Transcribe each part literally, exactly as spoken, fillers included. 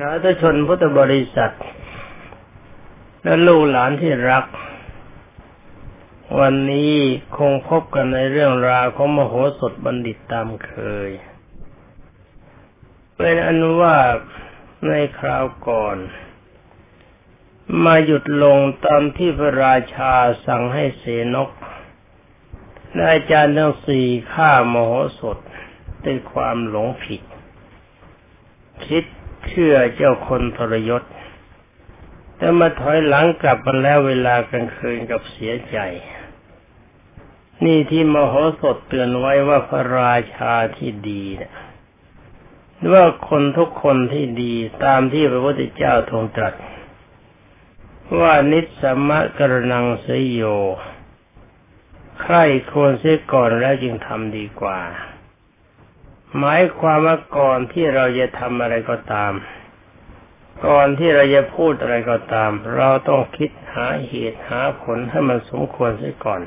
สาธุชนพุทธบริษัทและลูกหลานที่รักวันนี้คงพบกันในเรื่องราวของมโหสถบัณฑิตตามเคยเป็นอันว่าในคราวก่อนมาหยุดลงตามที่พระราชาสั่งให้เสนกและอาจารย์ทั้งสี่ฆ่ามโหสถด้วยความหลงผิดคิดเชื่อเจ้าคนทรยศแต่มาถอยหลังกลับมาแล้วเวลากลางคืนกับเสียใจนี่ที่มโหสถเตือนไว้ว่าพระราชาที่ดีนะว่าคนทุกคนที่ดีตามที่พระพุทธเจ้าทรงตรัสว่านิสสัมมกรณังเสยโยใครควรเสียก่อนแล้วจึงทำดีกว่าหมายความว่าก่อนที่เราจะทำอะไรก็ตามก่อนที่เราจะพูดอะไรก็ตามเราต้องคิดหาเหตุหาผลให้มันสมควรเสียก่อน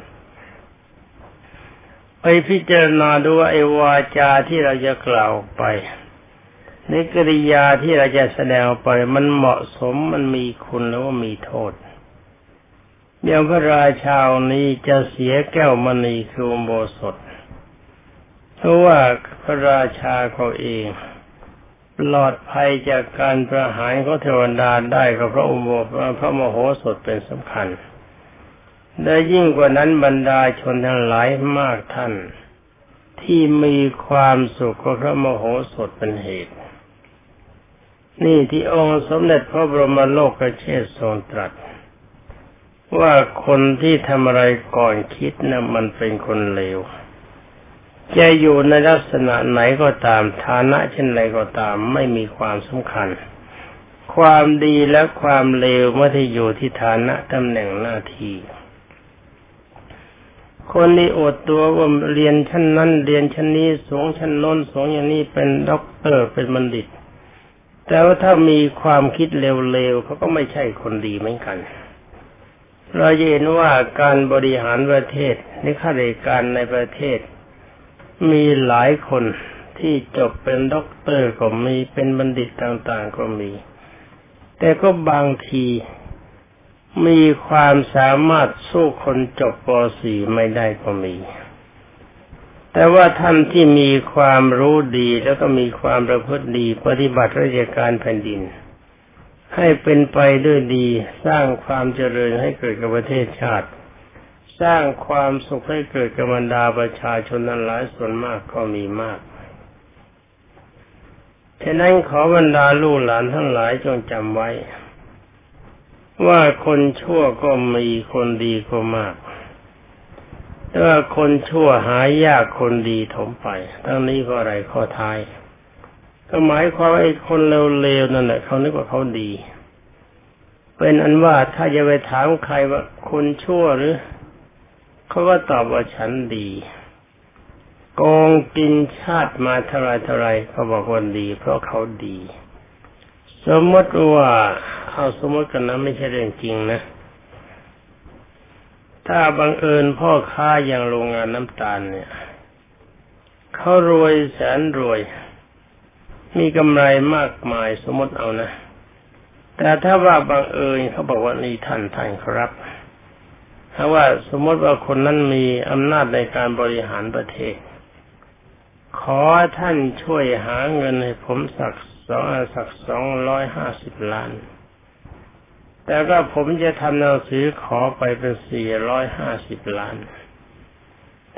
ไปพิจารณาดูว่าไอ้วาจาที่เราจะกล่าวไปนิกริยาที่เราจะแสดงออกไปมันเหมาะสมมันมีคุณหรือว่ามีโทษอย่างพระราชานี้จะเสียแก้วมณีคืออุโบสถเพราะว่าพระราชาเขาเองปลอดภัยจากการประหารของเทวดาได้ก็เพราะอุโบสถพระมโหสถเป็นสำคัญและยิ่งกว่านั้นบรรดาชนทั้งหลายมากท่านที่มีความสุขก็เพราะมโหสถเป็นเหตุนี่ที่องค์สมเด็จพระบรมโลกเชษฐ์ทรงตรัสว่าคนที่ทำอะไรก่อนคิดนะมันเป็นคนเลวจะอยู่ในลักษณะไหนก็ตามฐานะเช่นไรก็ตามไม่มีความสำคัญความดีและความเลวไม่ได้อยู่ที่ฐานะตำแหน่งหน้าที่คนที่อดตัวว่าเรียนชั้นนั้นเรียนชั้นนี้สูงชั้นโน้นสูงอย่างนี้เป็นด็อกเตอร์เป็นบัณฑิตแต่ว่าถ้ามีความคิดเลวๆเขาก็ไม่ใช่คนดีเหมือนกันเราเห็นว่าการบริหารประเทศนิข้าราชการในประเทศมีหลายคนที่จบเป็นด็อกเตอร์ก็มีเป็นบัณฑิตต่างๆก็มีแต่ก็บางทีมีความสามารถสู้คนจบป.สี่ ไม่ได้ก็มีแต่ว่าท่านที่มีความรู้ดีแล้วก็มีความประพฤติดีปฏิบัติราชการแผ่นดินให้เป็นไปด้วยดีสร้างความเจริญให้เกิดกับประเทศชาติสร้างความสุขให้เกิดกับบรรดาประชาชนหลายส่วนมากก็มีมากฉะนั้นขอบรรดาลูกหลานทั้งหลายจงจำไว้ว่าคนชั่วก็มีคนดีก็มากแต่ว่าคนชั่วหายากคนดีถมไปทั้งนี้เพราะอะไรข้อท้ายก็หมายความว่าไอ้คนเลวๆนั่นแหละเขานึกว่าเขาดีเป็นอันว่าถ้าจะไปถามใครว่าคนชั่วหรือเขาก็ตอบว่าฉันดีโกงกินชาติมาเท่าไรเท่าไรเขาบอกว่าดีเพราะเขาดีสมมติว่าเอาสมมติกันนะไม่ใช่เรื่องจริงนะถ้าบังเอิญพ่อค้าอย่างโรงงานน้ำตาลเนี่ยเขารวยแสนรวยมีกำไรมากมายสมมติเอานะแต่ถ้าว่าบังเอิญเขาบอกว่านี่ท่านท่านครับถ้าว่าสมมติว่าคนนั้นมีอำนาจในการบริหารประเทศขอท่านช่วยหาเงินให้ผมสักสองสักสองร้อยห้าสิบล้านแต่ก็ผมจะทำหนังสือขอไปเป็นสี่ร้อยห้าสิบล้าน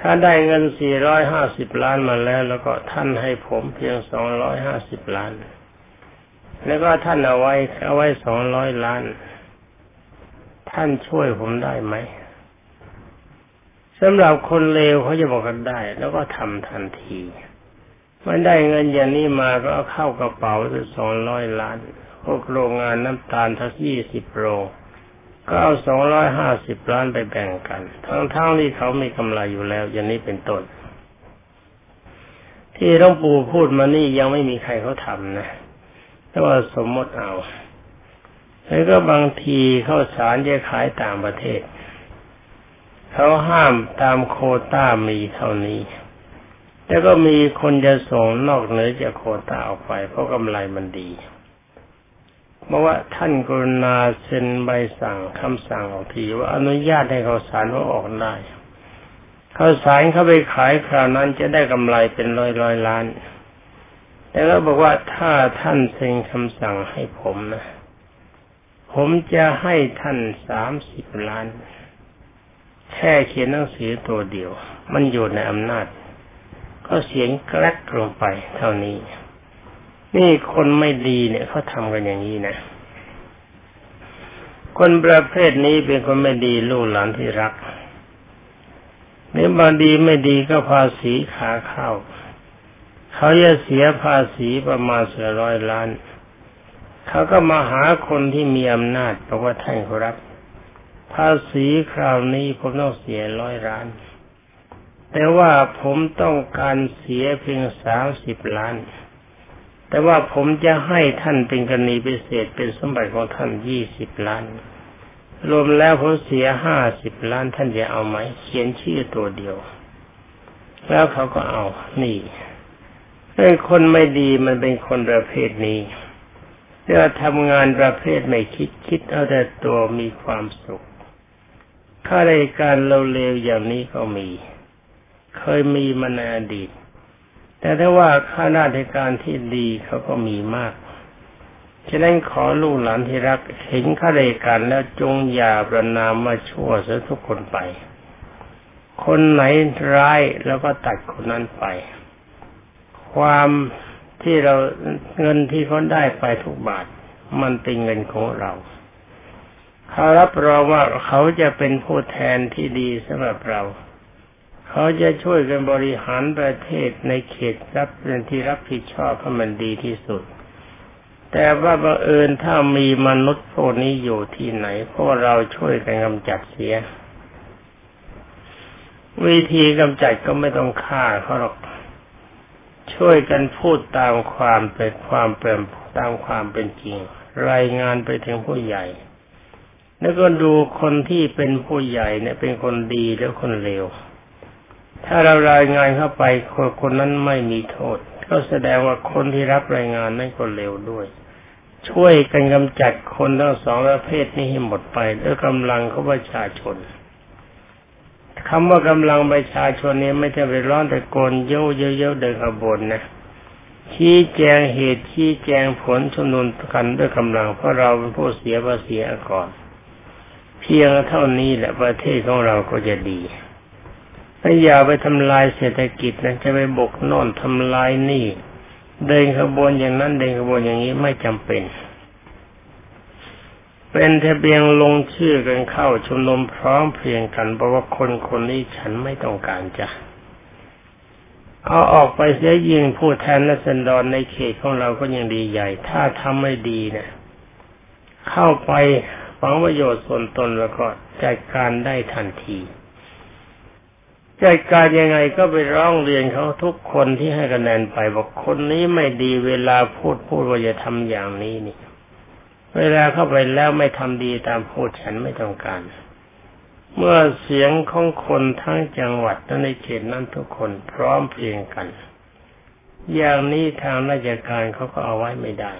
ถ้าได้เงินสี่ร้อยห้าสิบล้านมาแล้วแล้วก็ท่านให้ผมเพียงสองร้อยห้าสิบล้านแล้วก็ท่านเอาไว้เอาไว้สองร้อยล้านท่านช่วยผมได้ไหมสำหรับคนเลวเขาจะบอกกันได้แล้วก็ทำทันทีมันได้เงินอย่างนี้มาก็เอาเข้ากระเป๋าสักสองร้อยล้านพวกโรงงานน้ำตาลทั้งยี่สิบโรงก็เอาสองร้อยห้าสิบล้านไปแบ่งกันทั้งๆที่เขามีกำไรอยู่แล้วอย่างนี้เป็นต้นที่หลวงปู่พูดมานี่ยังไม่มีใครเขาทำนะแต่ว่าสมมติเอาแล้วก็บางทีข้าวสารจะขายต่างประเทศเขาห้ามตามโควต้ามีเท่านี้แล้วก็มีคนจะส่งนอกเหนือจากโควต้าออกไปเพราะกำไรมันดี บอกว่าท่านกรุณาเซ็นใบสั่งคำสั่งออกทีว่าอนุญาตให้ข้าวสารเขาออกได้ข้าวสารเขาไปขายคราวนั้นจะได้กำไรเป็นร้อยร้อยล้านแต่ก็บอกว่าถ้าท่านเซ็นคำสั่งให้ผมนะผมจะให้ท่านสามสิบล้านแค่เขียนหนังสือตัวเดียวมันอยู่ในอำนาจก็เสียงแกรกลงไปเท่านี้นี่คนไม่ดีเนี่ยเขาทำกันอย่างนี้นะคนประเภทนี้เป็นคนไม่ดีลูกหลานที่รักเนี่ยบางดีไม่ดีก็ภาษีขาเข้าเขาจะเสียภาษีประมาณเสียร้อยล้านเขาก็มาหาคนที่มีอำนาจบอกว่าท่านครับภาษีคราวนี้ผมต้องเสียร้อยล้านแต่ว่าผมต้องการเสียเพียงสามสิบล้านแต่ว่าผมจะให้ท่านเป็นกรณีพิเศษเป็นสมบัติของท่านยี่สิบล้านรวมแล้วผมเสียห้าสิบล้านท่านจะเอาไหมเขียนชื่อตัวเดียวแล้วเขาก็เอานี่ไอ้คนไม่ดีมันเป็นคนประเภทนี้ที่ว่าทำงานประเภทไม่คิดคิดเอาแต่ตัวมีความสุขข้ารายการเลวๆอย่างนี้ก็มีเคยมีมาในอดีตแต่ถ้าว่าข้าราชการที่ดีเขาก็มีมากฉะนั้นขอลูกหลานที่รักเห็นข้าราชการแล้วจงอย่าประณามมาชั่วเสียทุกคนไปคนไหนร้ายแล้วก็ตัดคนนั้นไปความที่เราเงินที่เขาได้ไปทุกบาทมันเป็นเงินของเราเขารับรองว่าเขาจะเป็นผู้แทนที่ดีสำหรับเราเขาจะช่วยกันบริหารประเทศในเขตรับเป็นที่รับผิดชอบให้มันดีที่สุดแต่ว่าบังเอิญถ้ามีมนุษย์พวกนี้อยู่ที่ไหนพวกเราช่วยกันกำจัดเสียวิธีกำจัดก็ไม่ต้องฆ่าเขาหรอกช่วยกันพูดตามความเป็นความเป็นตามความเป็นจริงรายงานไปถึงผู้ใหญ่แล้วก็ดูคนที่เป็นผู้ใหญ่เนี่ยเป็นคนดีหรือคนเลวถ้าเรารายงานเข้าไปคนคนนั้นไม่มีโทษก็แสดงว่าคนที่รับรายงานนั้นคนเลวด้วยช่วยกันกำจัดคนทั้งสองประเภทนี้ให้หมดไปด้วยกำลังของประชาชนคำว่ากำลังประชาชนนี้ไม่ใช่ไปร้อนแต่โกนเย่อเย่อเดินขบวนนะชี้แจงเหตุชี้แจงผลชุมนุมกันด้วยกำลังเพราะเราเป็นผู้เสียภาษีก่อนเพียงเท่านี้แหละประเทศของเราก็จะดีถ้าอย่าไปทำลายเศรษฐกิจนะจะไปบกโน่นทำลายนี่เดินขบวนอย่างนั้นเดินขบวนอย่างนี้ไม่จำเป็นเป็นทะเบียนลงชื่อกันเข้าชุมนุมพร้อมเพรียงกันเพราะว่าคนคนนี้ฉันไม่ต้องการจะเอาออกไปเสียยิงผู้แทนและสันดอนในเขตของเราก็ยังดีใหญ่ถ้าทำไม่ดีนะเข้าไปหวังประโยชน์ส่วนตนแล้วก็จัดการได้ทันทีจัดการยังไงก็ไปร้องเรียนเขาทุกคนที่ให้คะแนนไปบอกคนนี้ไม่ดีเวลาพูดพูดว่าจะทำอย่างนี้นี่เวลาเข้าไปแล้วไม่ทำดีตามพูดฉันไม่ต้องการเมื่อเสียงของคนทั้งจังหวัดและในเขตนั้นทุกคนพร้อมเพรียงกันอย่างนี้ทางราชการเขาก็เอาไว้ไม่ได้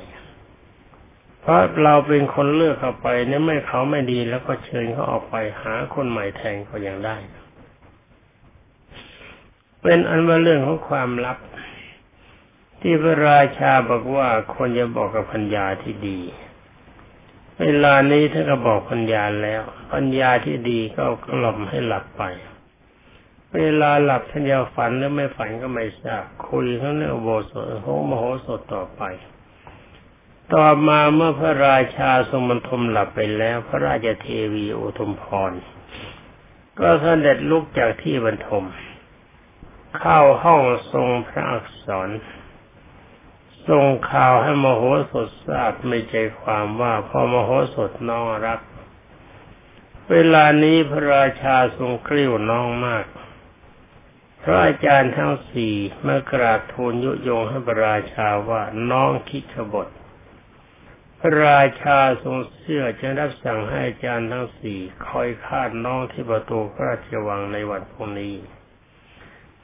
เพราะเราเป็นคนเลือกเข้าไปเนี่ยไม่เขาไม่ดีแล้วก็เชิญเขาออกไปหาคนใหม่แทนเขาอย่างได้เป็นอันว่าเรื่องของความลับที่พระราชาบอกว่าควรจะบอกกับปัญญาที่ดีเวลานี้ถ้าก็บอกปัญญาแล้วปัญญาที่ดีก็กล่อมให้หลับไปเวลาหลับท่านจะฝันหรือไม่ฝันก็ไม่ทราบคุยทั้งเรื่องโบสถโหมโหสถต่อไปต่อมาเมื่อพระราชาทรงบรรทมหลับไปแล้วพระราชเทวีอุทุมพรก็เสด็จลุกจากที่บรรทมเข้าห้องทรงพระอักษรทรงข่าวให้มโหสถทราบไม่ใจความว่าพ่อมโหสถน้องรักเวลานี้พระราชาทรงกริ้วน้องมากพระอาจารย์ทั้งสี่เมื่อกราบทูลยุยงให้พระราชาว่าน้องคิดขบฏพระราชาทรงเชื่อจึงรับสั่งให้อาจารย์ทั้งสี่คอยคาดน้องที่ประตูพระราชวังในวันพรุ่งนี้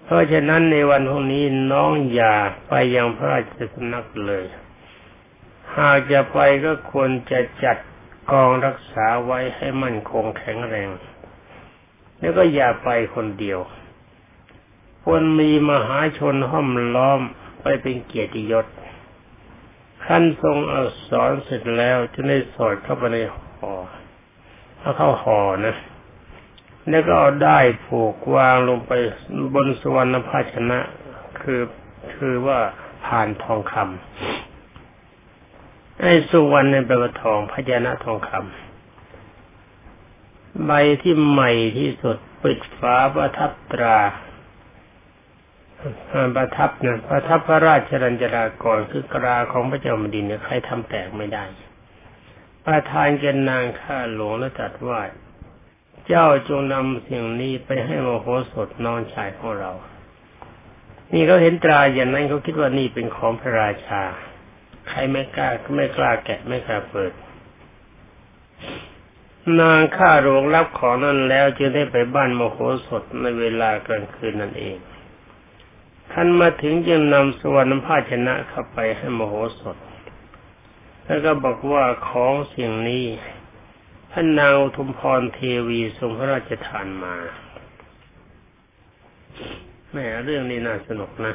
เพราะฉะนั้นในวันพรุ่งนี้น้องอย่าไปยังพระราชสำนักเลย หากจะไปก็ควรจะจัดกองรักษาไว้ให้มั่นคงแข็งแรงแล้วก็อย่าไปคนเดียวควรมีมหาชนห้อมล้อมไปเป็นเกียรติยศขั้นทรงอักษรเสร็จแล้วจะได้สอดเข้าไปในห่อเอาเข้าห่อนะแล้วก็เอาได้ผูกวางลงไปบนสุวรรณภาชนะคือคือว่าผ่านทองคำไอ้สุวรรณในประวัติทองพญานาคทองคำใบที่ใหม่ที่สุดปิดฝาประทับตราประทับนะประทับพระราชรัญจรากรคือกราของพระเจ้าแผ่นดินเนี่ยใครทำแตกไม่ได้ประทานแก่นางข้าหลวงและตรัสว่าเจ้าจงนำสิ่งนี้ไปให้มโหสถน้องชายของเรานี่เขาเห็นตราอย่างนั้นเขาคิดว่านี่เป็นของพระราชาใครไม่กล้าก็ไม่กล้าแกะไม่กล้าเปิดนางข้าหลวงรับของนั้นแล้วจึงได้ไปบ้านมโหสถในเวลากลางคืนนั่นเองท่านมาถึงยังนำสุวรรณภาชนะเข้าไปให้มโหสถแล้วก็บอกว่าของสิ่งนี้ท่านนางอุทุมพรเทวีทรงพระราชทานมาแหมเรื่องนี้น่าสนุกนะ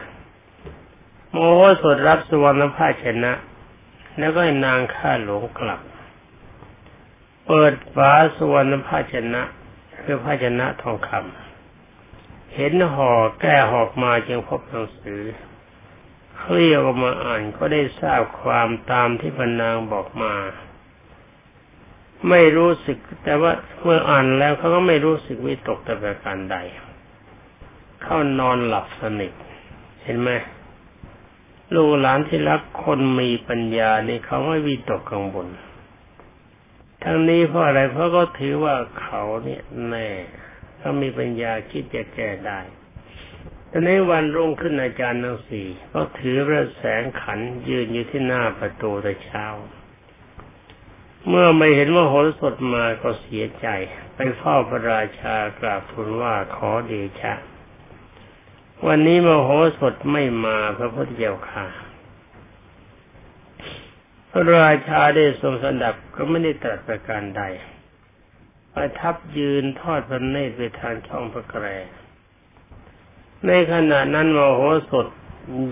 มโหสถรับสุวรรณภาชนะแล้วก็ให้นางข้าหลวงกลับเปิดฝาสุวรรณภาชนะคือภาชนะทองคำเห็นห่อแก้หอกมาจึงพบหนังสือเคลี่ยออกมาอ่านก็ได้ทราบความตามที่พนางบอกมาไม่รู้สึกแต่ว่าเมื่ออ่านแล้วเขาก็ไม่รู้สึกวิตกแต่ประการใดเข้านอนหลับสนิทเห็นไหมลูกหลานที่รักคนมีปัญญานี่เขาไม่วิตกกังวลทั้งนี้เพราะอะไรเพราะก็ถือว่าเขาเนี่ยแน่ก็มีปัญญาคิดจะแก้ได้แต่ในวันรุ่งขึ้นอาจารย์ทั้งสี่ก็ถือพระแสงขันยืนอยู่ที่หน้าประตูแต่เช้าเมื่อไม่เห็นว่าโหรสถมาก็เสียใจไปเฝ้าพระราชากราบทูลว่าขอเดชะวันนี้มโหสถไม่มาพระพุทธเจ้าค่ะพระราชาได้ทรงสดับก็ไม่ได้ตรัสประการใดประทับยืนทอดพระเนตรไปทางช่องพระแกรในขณะนั้นมโหสถ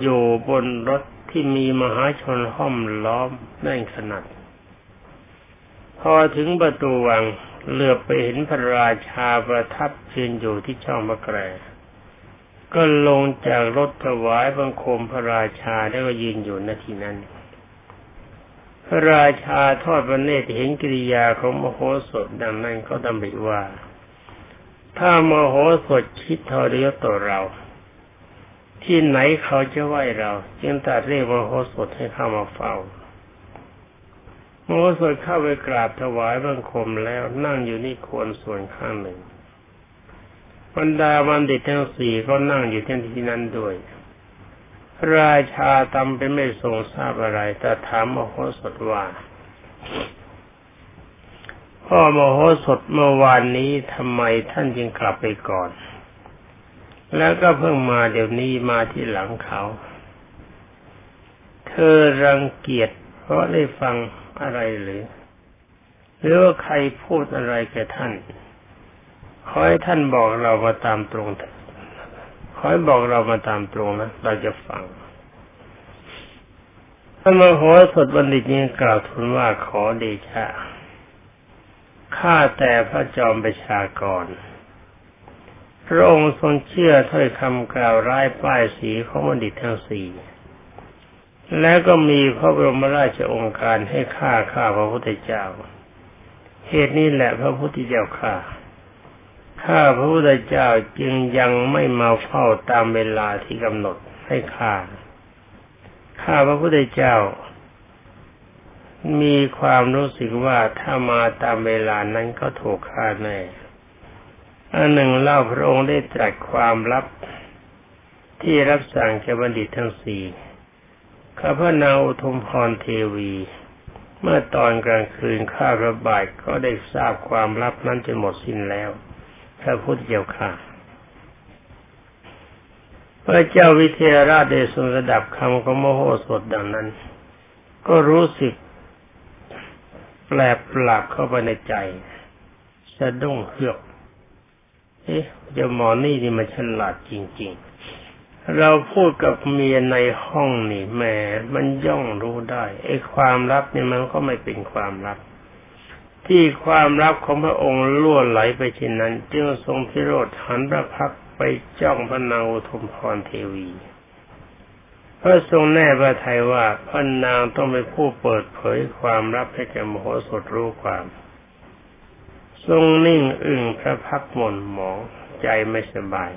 อยู่บนรถที่มีมหาชนห้อมล้อมแน่นขนาดพอถึงประตูวังเหลือบไปเห็นพระราชาประทับยืนอยู่ที่ช่องพระแกรก็ลงจากรถถวายบังคมพระราชาแล้วก็ยืนอยู่ณที่นั้นพระราชาทอดพระเนตรเห็นกิริยาของมโหสถดังนั้นก็ดำริว่าถ้ามโหสถคิดทรยศต่อเราที่ไหนเขาจะไหว้เราจึงตรัสเรียกมโหสถให้เข้ามาเฝ้ามโหสถเข้าไปกราบถวายบังคมแล้วนั่งอยู่ที่โคนส่วนข้างหนึ่งบรรดาบัณฑิตทั้งสี่ก็นั่งอยู่ที่ที่นั้นด้วยพระราชาตำเป็นไม่ทรงทราบอะไรแต่ถามมโหสถว่าพ่อมโหสถเมื่อวานนี้ทำไมท่านจึงกลับไปก่อนแล้วก็เพิ่งมาเดี๋ยวนี้มาที่หลังเขาเธอรังเกียจเพราะได้ฟังอะไรหรือหรือว่าใครพูดอะไรแก่ท่านขอให้ท่านบอกเรามาตามตรงเถอะขอให้บอกเรามาตามตรงนะเราจะฟังท่านมโหสถบัณฑิตนี้กล่าวทูลว่าขอเดชะข้าแต่พระจอมประชากรพระองค์ทรงเชื่อถ้อยคำกล่าวร้ายป้ายสีของบัณฑิตทั้งสี่และก็มีพระบรมราชโองการให้ข้าข้าพระพุทธเจ้าเหตุนี้แหละพระพุทธเจ้าข้าข้าพระพุทธเจ้าจึงยังไม่มาเฝ้าตามเวลาที่กำหนดให้ข้าข้าพระพุทธเจ้ามีความรู้สึกว่าถ้ามาตามเวลานั้นก็ถูกฆ่าแน่อันหนึ่งเล่าพระองค์ได้ตรัสความลับที่รับสั่งแก่บัณฑิตทั้งสี่ข้าพระนางอุทุมพรเทวีเมื่อตอนกลางคืนข้าพระบาทก็ได้ทราบความลับนั้นจนหมดสิ้นแล้วพระพุทธเจ้าค่ะพระเจ้าวิเทหราชได้ทรงระดับคำของมโหสถดังนั้น ก็รู้สึกแปลกประหลาดเข้าไปในใจสะดุ้งเฮือกเอ๊ะเจ้าหมอนี่นี่มันฉลาดจริงๆเราพูดกับเมียในห้องนี่แหมมันย่องรู้ได้ไอ้ความลับนี่มันก็ไม่เป็นความลับที่ความลับของพระองค์ล่วงไหลไปเช่นนั้นจึงทรงพิโรธหันพระพักตร์ไปจ้องพระนางอุทุมพรเทวีพระทรงแน่พระทัยว่าพระนางต้องเป็นผู้เปิดเผยความลับให้แก่มโหสถรู้ความทรงนิ่งอึ้งพระพักตร์หม่นหมองใจไม่สบาย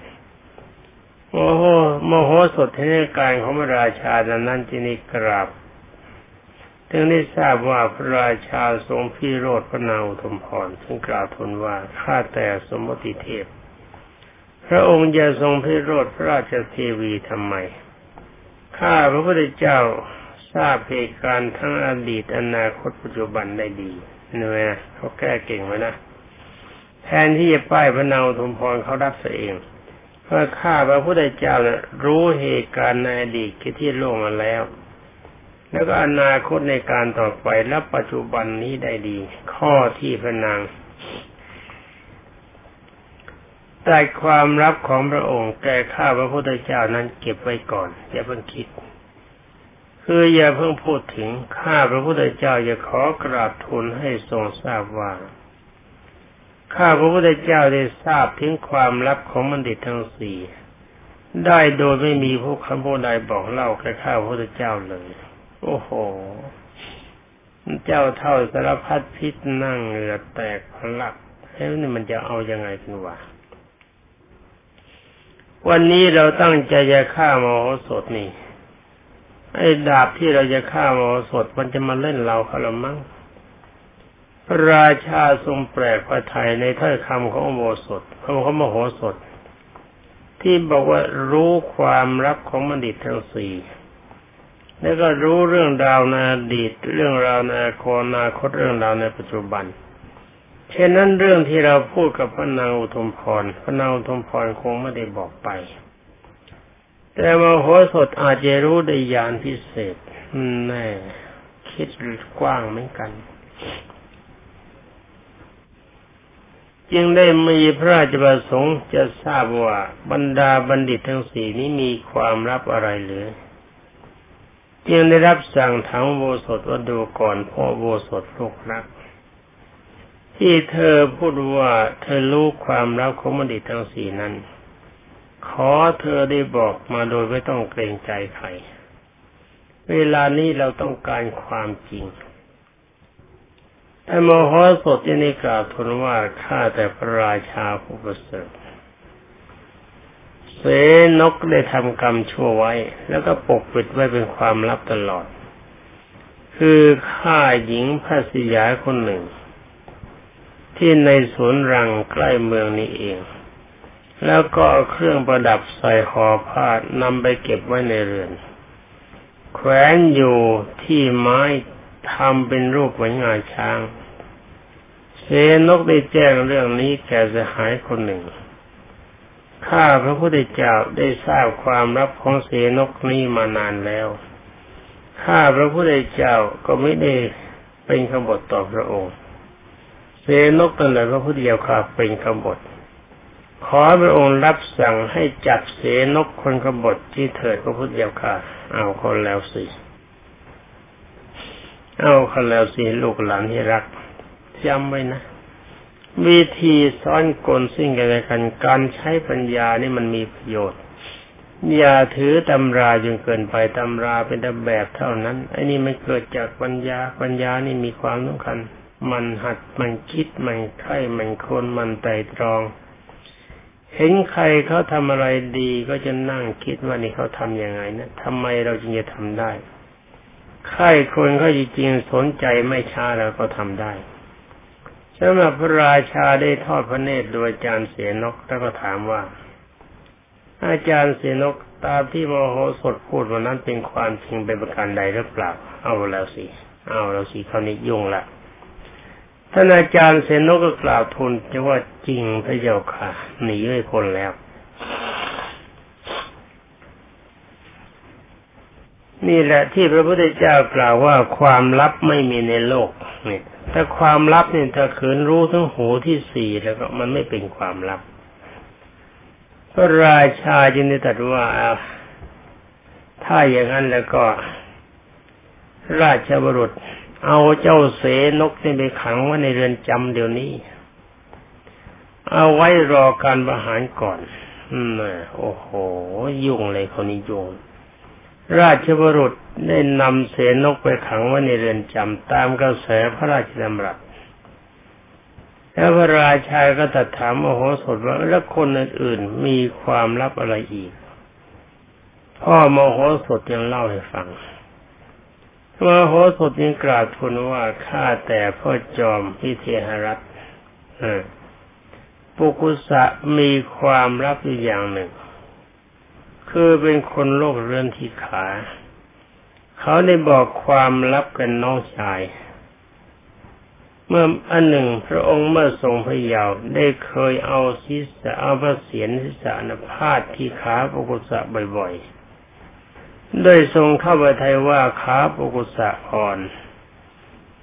โอ้โหมโหสถในการของพระราชานั้นที่นี่กราบจึงได้ทราบว่าพระราชาทรงพิโรธพระนางอุทุมพรซึ่งกล่าวทูลว่าข้าแต่สมมติเทพพระองค์จะทรงพิโรธพระราชเทวีทำไมข้าพระพุทธเจ้าทราบเหตุการณ์ทั้งอดีตอนาคตปัจจุบันได้ดีนี่ไงเขาแก้เก่งไว้นะแทนที่จะป้ายพระนางอุทุมพรเขารับเองเพราะข้าพระพุทธเจ้านะรู้เหตุการณ์ในอดีตที่ล่วงมาแล้วแล้วก็อนาคตในการต่อไปและปัจจุบันนี้ได้ดีข้อที่พระนางแต่ความลับของพระองค์แก่ข้าพระพุทธเจ้านั้นเก็บไว้ก่อนอย่าเพิ่งคิดคืออย่าเพิ่งพูดถึงข้าพระพุทธเจ้าจะขอกราบทูลให้ทรงทราบว่าข้าพระพุทธเจ้าได้ทราบถึงความลับของบัณฑิตทั้งสี่ได้โดยไม่มีผู้คนผู้ใดบอกเล่าแก่ข้าพระพุทธเจ้าเลยโอ้โหเจ้าเท่าสารพัดพิษนั่งเหงื่อแตกพลักแล้วนี่มันจะเอายังไงกันวะวันนี้เราตั้งใจจะฆ่ามโหสถนี่ไอ้ดาบที่เราจะฆ่ามโหสถมันจะมาเล่นเราเขาหรือมั้งพระราชาทรงแปลกพระทัยในถ้อยคำของมโหสถคำของมโหสถที่บอกว่ารู้ความลับของบัณฑิตทั้งสี่แล้วก็รู้เรื่องราวในอดีตเรื่องราวในอนาคตเรื่องราวในปัจจุบันเช่นนั้นเรื่องที่เราพูดกับพระนางอุทุมพรพระนางอุทุมพรคงไม่ได้บอกไปแต่มโหสถอาจจะรู้ได้ญาณพิเศษแน่คิดกว้างเหมือนกันจึงได้มีพระราชประสงค์จะทราบว่าบรรดาบัณฑิตทั้งสี่นี้มีความลับอะไรหรือจึงได้รับสั่งถามโวสถว่าดูก่อนพ่อโวสถลูกรักที่เธอพูดว่าเธอรู้ความลับของบัณฑิตทั้งสี่นั้นขอเธอได้บอกมาโดยไม่ต้องเกรงใจใครเวลานี้เราต้องการความจริงแต่มโหสถยังได้กล่าวทูลว่าข้าแต่พระราชาผู้ประเสริฐเสนกได้ทำกรรมชั่วไว้แล้วก็ปกปิดไว้เป็นความลับตลอดคือฆ่าหญิงพระสยาคนหนึ่งที่ในสวนรังใกล้เมืองนี้เองแล้วก็เอาเครื่องประดับใส่ห่อผ้านำไปเก็บไว้ในเรือนแขวนอยู่ที่ไม้ทำเป็นรูปเหมือนงาช้างเสนกได้แจ้งเรื่องนี้แก่สหายคนหนึ่งข้าพระพุทธเจ้าได้ทราบความลับของเสนกนี้มานานแล้วข้าพระพุทธเจ้าก็ไม่ได้เป็นขบฏต่อพระองค์เสนกนั่นแหละพระพุทธเจ้าข้าเป็นขบฏขอพระองค์รับสั่งให้จับเสนกคนขบฏที่เถิดพระพุทธเจ้าข้าเอาคนแล้วสิเอาคนแล้วสิลูกหลานที่รักจำไว้นะวิธีซ้อนกลซึ่งกันและกันการใช้ปัญญานี่มันมีประโยชน์อย่าถือตำราจนเกินไปตำราเป็นแบบเท่านั้นไอ้นี่มันเกิดจากปัญญาปัญญานี่มีความสำคัญมันหัดมันคิดมันไข้มันคนมันไตร่ตรองเห็นใครเขาทำอะไรดีก็จะนั่งคิดว่านี่เขาทำยังไงนะทำไมเราจึงจะทำได้ใครคนเขาจริงๆสนใจไม่ช้าเราก็ทำได้สำหรับพระราชาได้ทอดพระเนตรโดยอาจารย์เสนกแล้วก็ถามว่าอาจารย์เสนกตามที่มโหสถพูดวันนั้นเป็นความจริงเป็นประการใดหรือเปล่าเอาแล้วสิเอาแล้วสิคราวนี้ยุ่งละท่านอาจารย์เสนกก็กล่าวทูลว่าจริงพระเจ้าค่ะหนีไม่พ้นแล้ว นี่แหละที่พระพุทธเจ้ากล่าวว่าความลับไม่มีในโลกเนี่ยถ้าความลับเนี่ยถ้าขืนรู้ทั้งหูที่สี่แล้วก็มันไม่เป็นความลับพระราชาจึงได้ตรัสว่าถ้าอย่างนั้นแล้วก็ราชบุรุษเอาเจ้าเสนกนี่ไปขังไว้ในเรือนจำเดี๋ยวนี้เอาไว้รอการประหารก่อนอืมโอ้โหยุ่งเลยคนนี้ยุ่งราชบุรุษได้นำเสนกไปขังไว้ในเรือนจำตามกระแสพระราชดำรัสแล้วพระราชาก็ตรัสถามโอโหสถว่าแล้วคนอื่นๆมีความลับอะไรอีกพ่อโมโหสถยังเล่าให้ฟังโมโหสถยังกราบทูลว่าข้าแต่พ่อจอมพิเทหรัตน์ปุกุสะมีความลับอยู่อย่างหนึ่งคือเป็นคนโรคเรื้อนที่ขาเขาได้บอกความลับกันน้องชายเมื่ออันหนึ่งพระองค์เมื่อทรงพระเยาว์ได้เคยเอาศีรษะเอาพระเศียรศีรษะนพาดที่ขาปุกุสะบ่อยๆได้ทรงเข้าไปไทยว่าขาปุกุสะอ่อน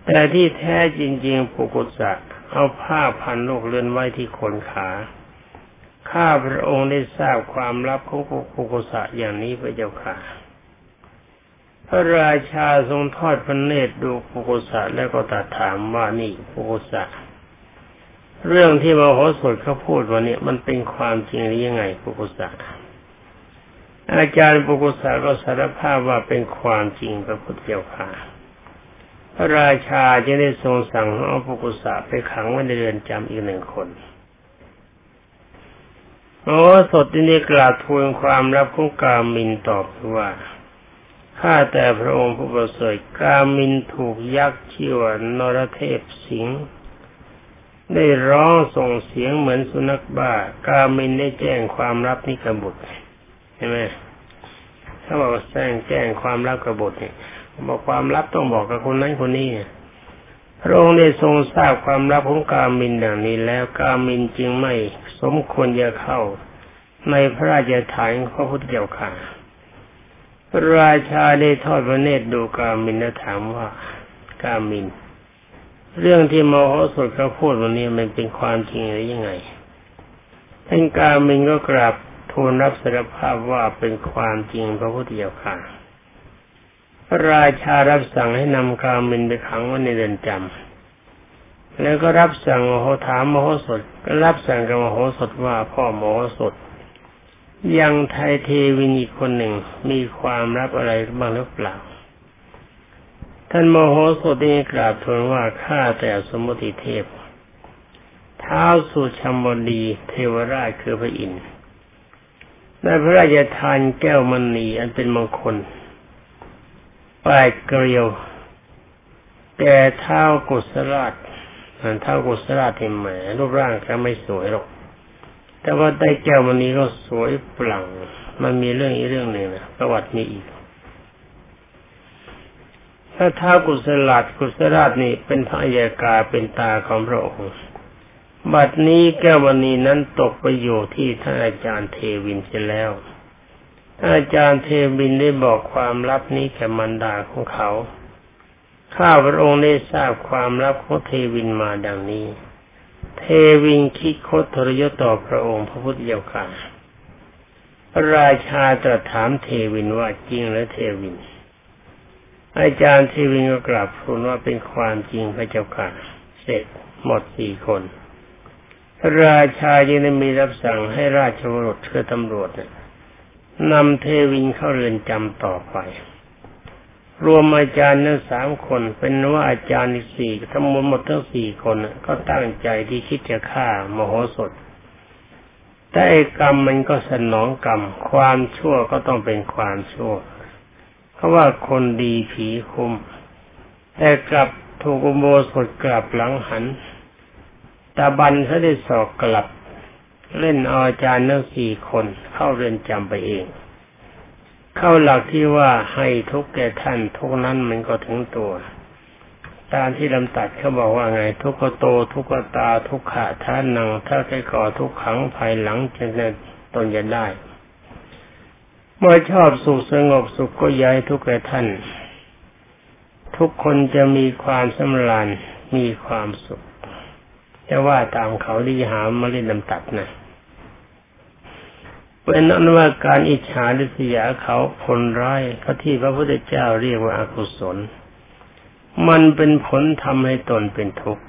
แต่ที่แท้จริงๆปุกุสะเอาผ้าพันโรคเรื้อนไว้ที่ขนขาข้าพระองค์ได้ทราบความลับของปุกุสะอย่างนี้พระเจ้าค่ะพระราชาทรงทอดพระเนตรดูปุกุสะแล้วก็ตรัสถามว่านี่ปุกุสะเรื่องที่มโหสถเขาพูดวันนี้มันเป็นความจริงหรือยังไงปุกุสะอาจารย์ปุกุสะก็สารภาพว่าเป็นความจริงพระพุทธเจ้าค่ะพระราชาจึงได้ทรงสั่งเอาปุกุสะไปขังไว้ในเรือนจำอีกหนึ่งคนโอ้สดที่นี่กราบทูลความลับของกามินตอบว่าข้าแต่พระองค์ผู้ประเสริฐกามินถูกยักษ์ชื่อว่านรเทพสิงห์ได้ร้องส่งเสียงเหมือนสุนัขบ้ากามินได้แจ้งความลับนี้กับบุตรใช่ไหมถ้าบอกว่าแจ้งแจ้งความลับกับบุตรเนี่ยบอกความลับต้องบอกกับคนนั้นคนนี้พระองค์ได้ทรงทราบความลับของกามินดังนี้แล้วกามินจึงไม่สมควรจะเข้าในพระราชฐานของพระพุทธเจ้าค่ะพระราชาได้ทอดพระเนตรดูกามินและถามว่ากามินเรื่องที่มโหสถเขาพูดวันนี้มันเป็นความจริงหรือยังไงท่านกามินก็กราบทูลรับสารภาพว่าเป็นความจริงพระพุทธเจ้าค่ะพระราชารับสั่งให้นำกามินไปขังไว้ในเรือนจำแล้วก็รับสั่งโอโหถามมโหสถรับสั่งกับมโหสถว่าพ่อมโหสถยังไทยเทวินีคนหนึ่งมีความลับอะไรบ้างหรือเปล่าท่านมโหสถได้กราบทูลว่าข้าแต่สมมุติเทพท้าวสุชมบดีเทวราชคือพระอินทร์ได้พระราชทานแก้วมณีอันเป็นมงคลแปดเกลียวแก่เท้ากุศราชนั่นเท้ากุศราชที่แหมรูปร่างก็ไม่สวยหรอกแต่ว่าได้แก้ววันนี้ก็สวยปลั่งมันมีเรื่องอีกเรื่องหนึ่งนะประวัติมีอีกถ้าเท้ากุศราชกุศราชนี่เป็นพระอัยการเป็นตาของพระองค์บัดนี้แก้ววันนี้นั้นตกไปอยู่ที่ท่านอาจารย์เทวินเสียแล้วอาจารย์เทวินได้บอกความลับนี้แก่มารดาของเขาข้าพระองค์ได้ทราบความลับของเทวินมาดังนี้เทวินคิดคดทรยศต่อพระองค์พระพุทธเจ้าค่ะพระราชาตรัสถามเทวินว่าจริงหรือเทวินอาจารย์เทวินก็กราบทูลว่าเป็นความจริงพระเจ้าค่ะเสร็จหมดสี่คนพระราชายังได้มีรับสั่งให้ราชบุรุษคือตำรวจเนี่ยนำเทวินเข้าเรือนจำต่อไปรวมอาจารย์นั้นสามคนเป็นว่าอาจารย์อีกสี่ทั้งหมดหมดทั้งสี่คนก็ตั้งใจที่คิดจะฆ่ามโหสถแต่กรรมมันก็สนองกรรมความชั่วก็ต้องเป็นความชั่วเพราะว่าคนดีผีคุ้มแต่กลับถูกมโหสถกลับหลังหันตะบันเขาได้สอกกลับเล่นเอาอาจารย์ทั้งสี่คนเข้าเรือนจำไปเองเข้าหลักที่ว่าให้ทุกแก่ท่านทุกนั้นมันก็ถึงตัวตามที่ลำตัดเขาบอกว่าไงทุกขโตทุกตาทุกขะท่านังถ้าใครก่อทุกขังภายหลังจะตนจะได้ เมื่อชอบสุขสงบสุขก็ย้ายทุกข์แก่ท่านทุกคนจะมีความสำราญมีความสุขแต่ว่าตามเขาที่หามาเล่นลำตัดนะเป็นนั้นว่าการอิจฉาริษยาเขาผลร้ายเขาที่พระพุทธเจ้าเรียกว่าอกุศลมันเป็นผลทำให้ตนเป็นทุกข์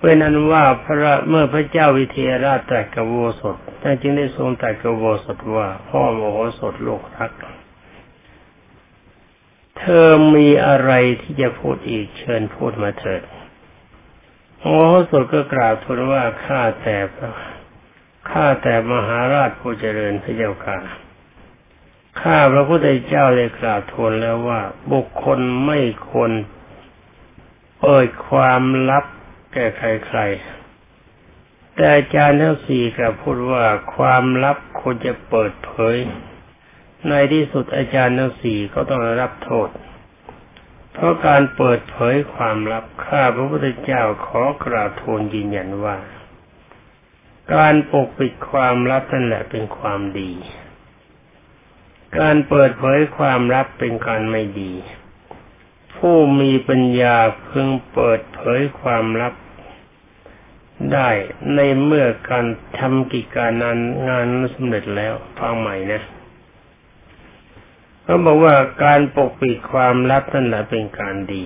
เป็นนั้นว่าพระเมื่อพระเจ้าวิเทหราชตรัสกับโวสถท่านจึงได้ทรงตรัสกับโวสถว่าพ่อโวสถลูกรักเธอมีอะไรที่จะพูดอีกเชิญพูดมาเถิดโวสถก็กราบทูลว่าข้าแต่ข้าแต่มหาราชผู้เจริญพระเจ้าค่ะข้าพระพุทธเจ้าได้กราบทูลแล้วว่าบุคคลไม่ควรเปิดความลับแก่ใครๆแต่อาจารย์ทั้งสี่กลับพูดว่าความลับควรจะเปิดเผยในที่สุดอาจารย์ทั้งสี่ก็ต้องรับโทษเพราะการเปิดเผยความลับข้าพระพุทธเจ้าขอกราบทูลยืนยันว่าการปกปิดความลับนั่นแหละเป็นความดีการเปิดเผยความลับเป็นการไม่ดีผู้มีปัญญาพึงเปิดเผยความลับได้ในเมื่อการทำกิจการนั้นงานสำเร็จแล้วฟังใหม่นะเขาบอกว่าการปกปิดความลับนั่นแหละเป็นการดี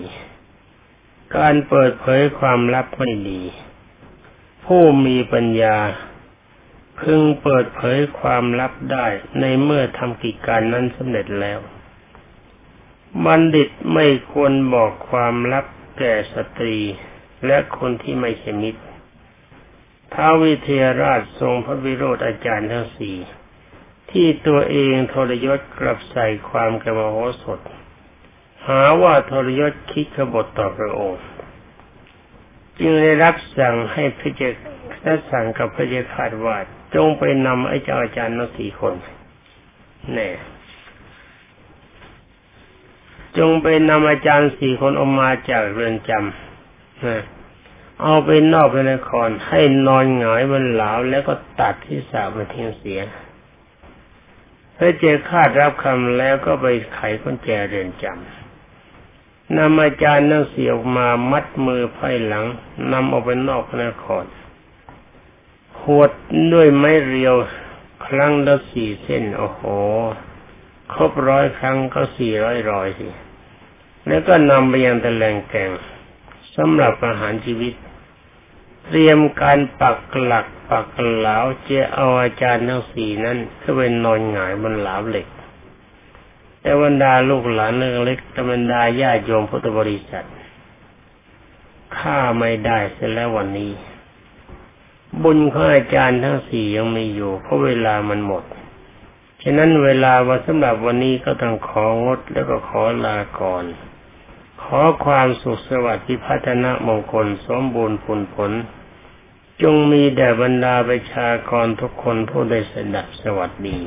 การเปิดเผยความลับไม่ดีผู้มีปัญญาพึงเปิดเผยความลับได้ในเมื่อทำกิจการนั้นสำเร็จแล้วบัณฑิตไม่ควรบอกความลับแก่สตรีและคนที่ไม่ใช่มิตรท้าววิเทหราชทรงพระวิโรธอาจารย์ทั้งสี่ที่ตัวเองทรยศกลับใส่ความแก่มโหสถหาว่าทรยศคิดขบฏต่อพระองค์จึงได้รับสั่งให้พระเจ้าได้สั่งกับพระเจ้าคาดว่าจงไปนำไอ้เจ้าอาจารย์ทั้งสี่คนเนี่ยจงไปนำอาจารย์สี่คนออกมาจากเรือนจำนะเอาไปนอกพระนครให้นอนหงายบนหลาวแล้วก็ตัดที่สาวมาทิ้งเสียพระเจ้าคาดรับคำแล้วก็ไปไขกุญแจเรือนจำนำอาจารย์ทั้งสี่ออกมามัดมือไพ่หลังนำออกไปนอกพระนครหวดด้วยไม้เรียวครั้งละสี่เส้นโอ้โหครบร้อยครั้งก็สี่ร้อยรอยสิแล้วก็นำไปยังตะแลงแกงสำหรับอาหารชีวิตเตรียมการปักหลักปักเหลาจะเอาอาจารย์ทั้งสี่นั้นก็เป็นนอนหงายบนเหลาเหล็กแต่บรรดาลูกหลานเรื่องเล็กบรรดาญาติโยมพุทธบริษัทฆ่าไม่ได้เสร็จแล้ววันนี้บุญของอาจารย์ทั้งสี่ยังไม่อยู่เพราะเวลามันหมดฉะนั้นเวลาว่าสำหรับวันนี้ก็ต้องของดแล้วก็ขอลาก่อนขอความสุขสวัสดิ์พิพัฒนมงคลสมบูรณ์ผลผลจงมีแด่บรรดาประชากรทุกคนผู้ได้สดับสวัสดี